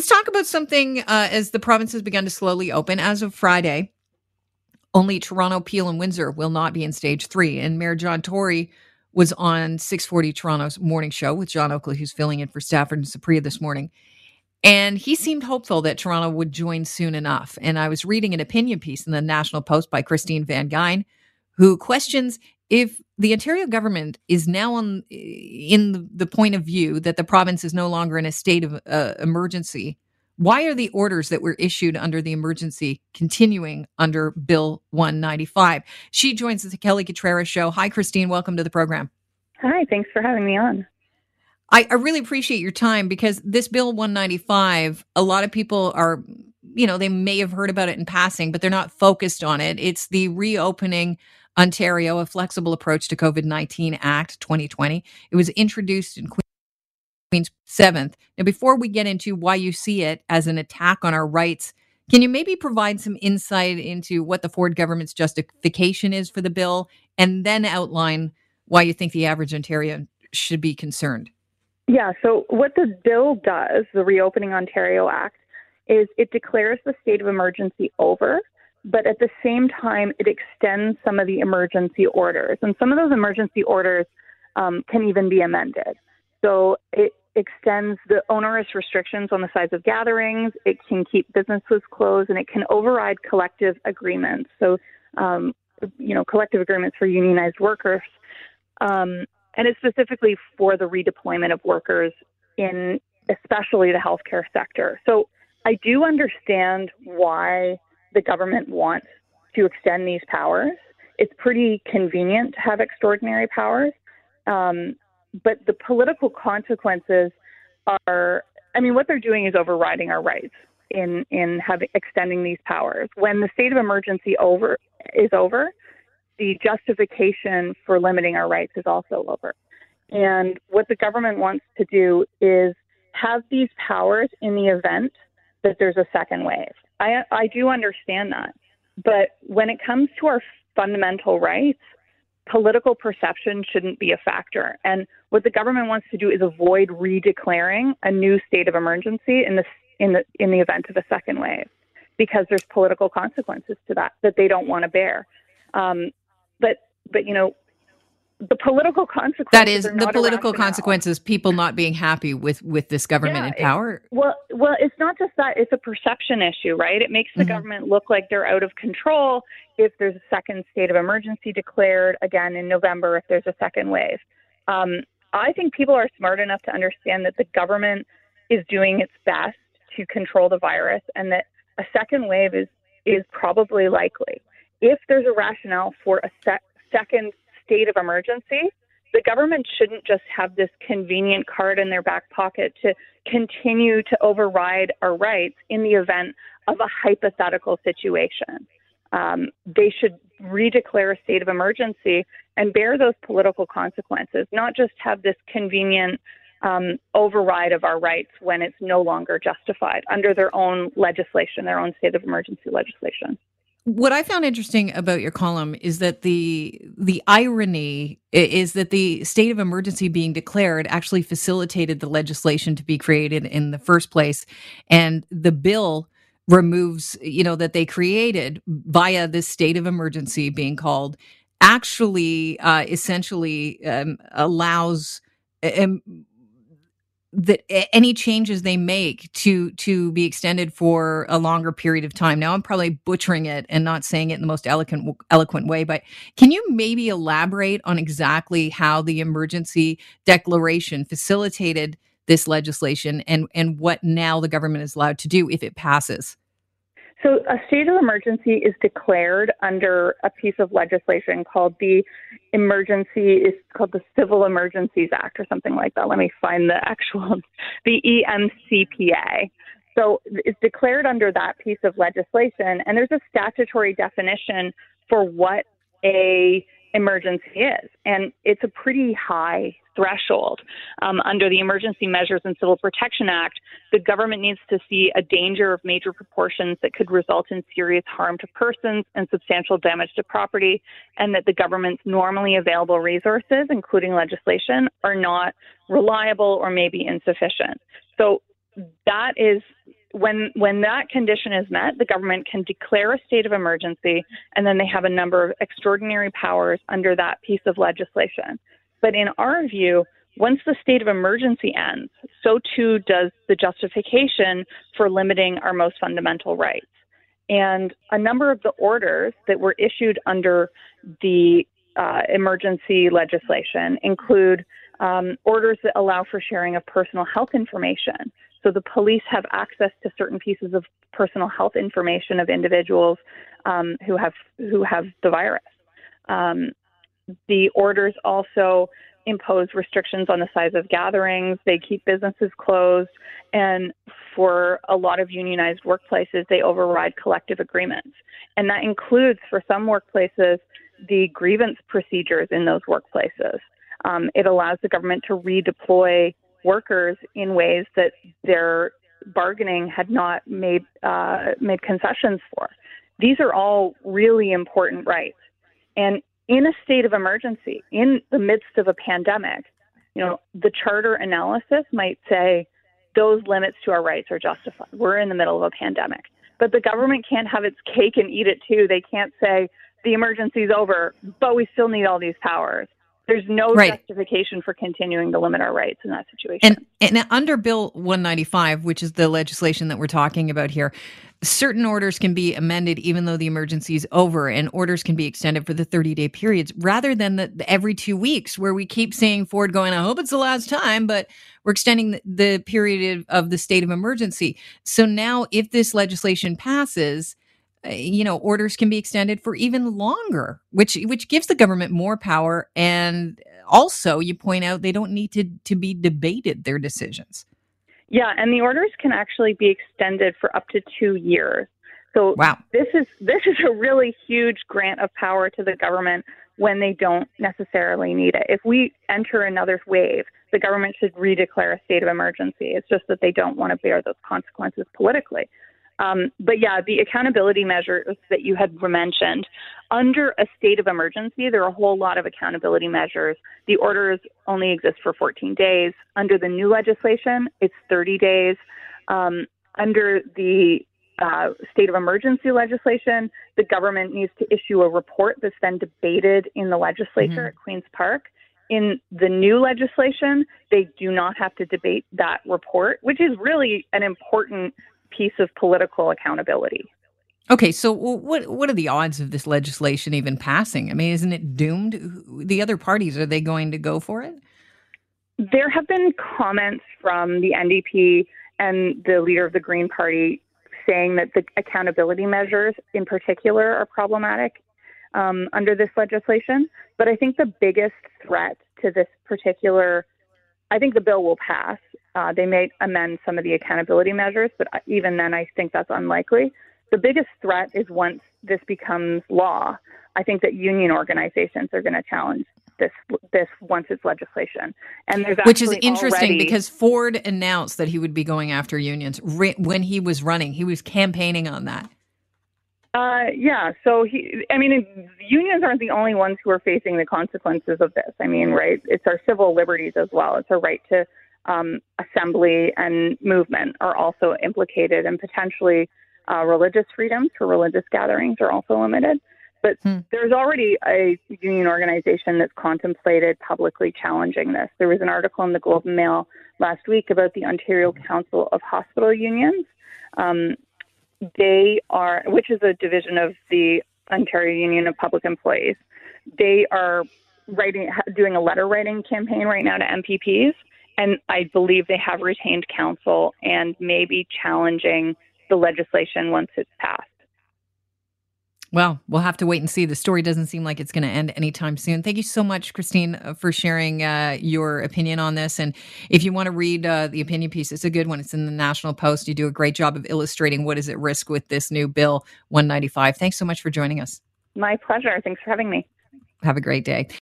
Let's talk about something as the province has begun to slowly open. As of Friday, only Toronto, Peel and Windsor will not be in stage 3. And Mayor John Tory was on 640 Toronto's morning show with John Oakley, who's filling in for Stafford and Sapria this morning. And he seemed hopeful that Toronto would join soon enough. And I was reading an opinion piece in the National Post by Christine Van Gein, who questions if the Ontario government is now in the point of view that the province is no longer in a state of emergency. Why are the orders that were issued under the emergency continuing under Bill 195? She joins the Kelly Cutrera show. Hi, Christine. Welcome to the program. Hi. Thanks for having me on. I really appreciate your time, because this Bill 195, a lot of people are, you know, they may have heard about it in passing, but they're not focused on it. It's the Reopening Ontario, a Flexible Approach to COVID-19 Act 2020. It was introduced in Queen's 7th. Now, before we get into why you see it as an attack on our rights, can you maybe provide some insight into what the Ford government's justification is for the bill, and then outline why you think the average Ontarian should be concerned? Yeah, so what the bill does, the Reopening Ontario Act, is it declares the state of emergency over, but at the same time, it extends some of the emergency orders. And some of those emergency orders can even be amended. So it extends the onerous restrictions on the size of gatherings. It can keep businesses closed, and it can override collective agreements. So, collective agreements for unionized workers. And it's specifically for the redeployment of workers in especially the healthcare sector. So I do understand why the government wants to extend these powers. It's pretty convenient to have extraordinary powers. But the political consequences are, what they're doing is overriding our rights in extending these powers. When the state of emergency is over, the justification for limiting our rights is also over. And what the government wants to do is have these powers in the event that there's a second wave. I do understand that. But when it comes to our fundamental rights, political perception shouldn't be a factor. And what the government wants to do is avoid redeclaring a new state of emergency in the event of a second wave, because there's political consequences to that they don't want to bear. But you know, the political consequences. That is the political consequences. People not being happy with this government in power. Well, it's not just that; it's a perception issue, right? It makes the government look like they're out of control if there's a second state of emergency declared again in November. If there's a second wave, I think people are smart enough to understand that the government is doing its best to control the virus, and that a second wave is probably likely. If there's a rationale for a second state of emergency, the government shouldn't just have this convenient card in their back pocket to continue to override our rights in the event of a hypothetical situation. They should redeclare a state of emergency and bear those political consequences, not just have this convenient override of our rights when it's no longer justified under their own legislation, their own state of emergency legislation. What I found interesting about your column is that the irony is that the state of emergency being declared actually facilitated the legislation to be created in the first place. And the bill removes, that they created via this state of emergency being called, actually essentially allows that any changes they make to be extended for a longer period of time. Now, I'm probably butchering it and not saying it in the most eloquent way, but can you maybe elaborate on exactly how the emergency declaration facilitated this legislation and what now the government is allowed to do if it passes? So a state of emergency is declared under a piece of legislation called the Civil Emergencies Act or something like that. Let me find the EMCPA. So it's declared under that piece of legislation, and there's a statutory definition for what a emergency is. And it's a pretty high threshold. Under the Emergency Measures and Civil Protection Act, the government needs to see a danger of major proportions that could result in serious harm to persons and substantial damage to property, and that the government's normally available resources, including legislation, are not reliable or may be insufficient. So that is when that condition is met, the government can declare a state of emergency, and then they have a number of extraordinary powers under that piece of legislation. But in our view, once the state of emergency ends, so too does the justification for limiting our most fundamental rights. And a number of the orders that were issued under the emergency legislation include orders that allow for sharing of personal health information. So the police have access to certain pieces of personal health information of individuals who have the virus. The orders also impose restrictions on the size of gatherings. They keep businesses closed. And for a lot of unionized workplaces, they override collective agreements. And that includes, for some workplaces, the grievance procedures in those workplaces. It allows the government to redeploy workers in ways that their bargaining had not made made concessions for. These are all really important rights. And in a state of emergency, in the midst of a pandemic, you know, the charter analysis might say those limits to our rights are justified. We're in the middle of a pandemic. But the government can't have its cake and eat it too. They can't say the emergency's over, but we still need all these powers. There's no justification for continuing to limit our rights in that situation. And under Bill 195, which is the legislation that we're talking about here, certain orders can be amended even though the emergency is over, and orders can be extended for the 30-day periods rather than the every 2 weeks where we keep seeing Ford going, I hope it's the last time, but we're extending the period of the state of emergency. So now if this legislation passes, you know, orders can be extended for even longer, which gives the government more power. And also, you point out, they don't need to be debated, their decisions. Yeah, and the orders can actually be extended for up to 2 years. So wow. This is a really huge grant of power to the government when they don't necessarily need it. If we enter another wave, the government should redeclare a state of emergency. It's just that they don't want to bear those consequences politically. But yeah, the accountability measures that you had mentioned, under a state of emergency, there are a whole lot of accountability measures. The orders only exist for 14 days. Under the new legislation, it's 30 days. Under the state of emergency legislation, the government needs to issue a report that's then debated in the legislature at Queen's Park. In the new legislation, they do not have to debate that report, which is really an important piece of political accountability. Okay, so what are the odds of this legislation even passing? I mean, isn't it doomed? The other parties, are they going to go for it? There have been comments from the NDP and the leader of the Green Party saying that the accountability measures in particular are problematic under this legislation. But I think the biggest threat to this particular, I think the bill will pass. They may amend some of the accountability measures, but even then, I think that's unlikely. The biggest threat is once this becomes law. I think that union organizations are going to challenge this once it's legislation. And there's which is interesting because Ford announced that he would be going after unions when he was running. He was campaigning on that. Yeah. So unions aren't the only ones who are facing the consequences of this. I mean, right? It's our civil liberties as well. It's our right to assembly and movement are also implicated, and potentially religious freedoms for religious gatherings are also limited. But there's already a union organization that's contemplated publicly challenging this. There was an article in the Globe and Mail last week about the Ontario Council of Hospital Unions. They are, which is a division of the Ontario Union of Public Employees. They are doing a letter writing campaign right now to MPPs. And I believe they have retained counsel and may be challenging the legislation once it's passed. Well, we'll have to wait and see. The story doesn't seem like it's going to end anytime soon. Thank you so much, Christine, for sharing your opinion on this. And if you want to read the opinion piece, it's a good one. It's in the National Post. You do a great job of illustrating what is at risk with this new Bill 195. Thanks so much for joining us. My pleasure. Thanks for having me. Have a great day.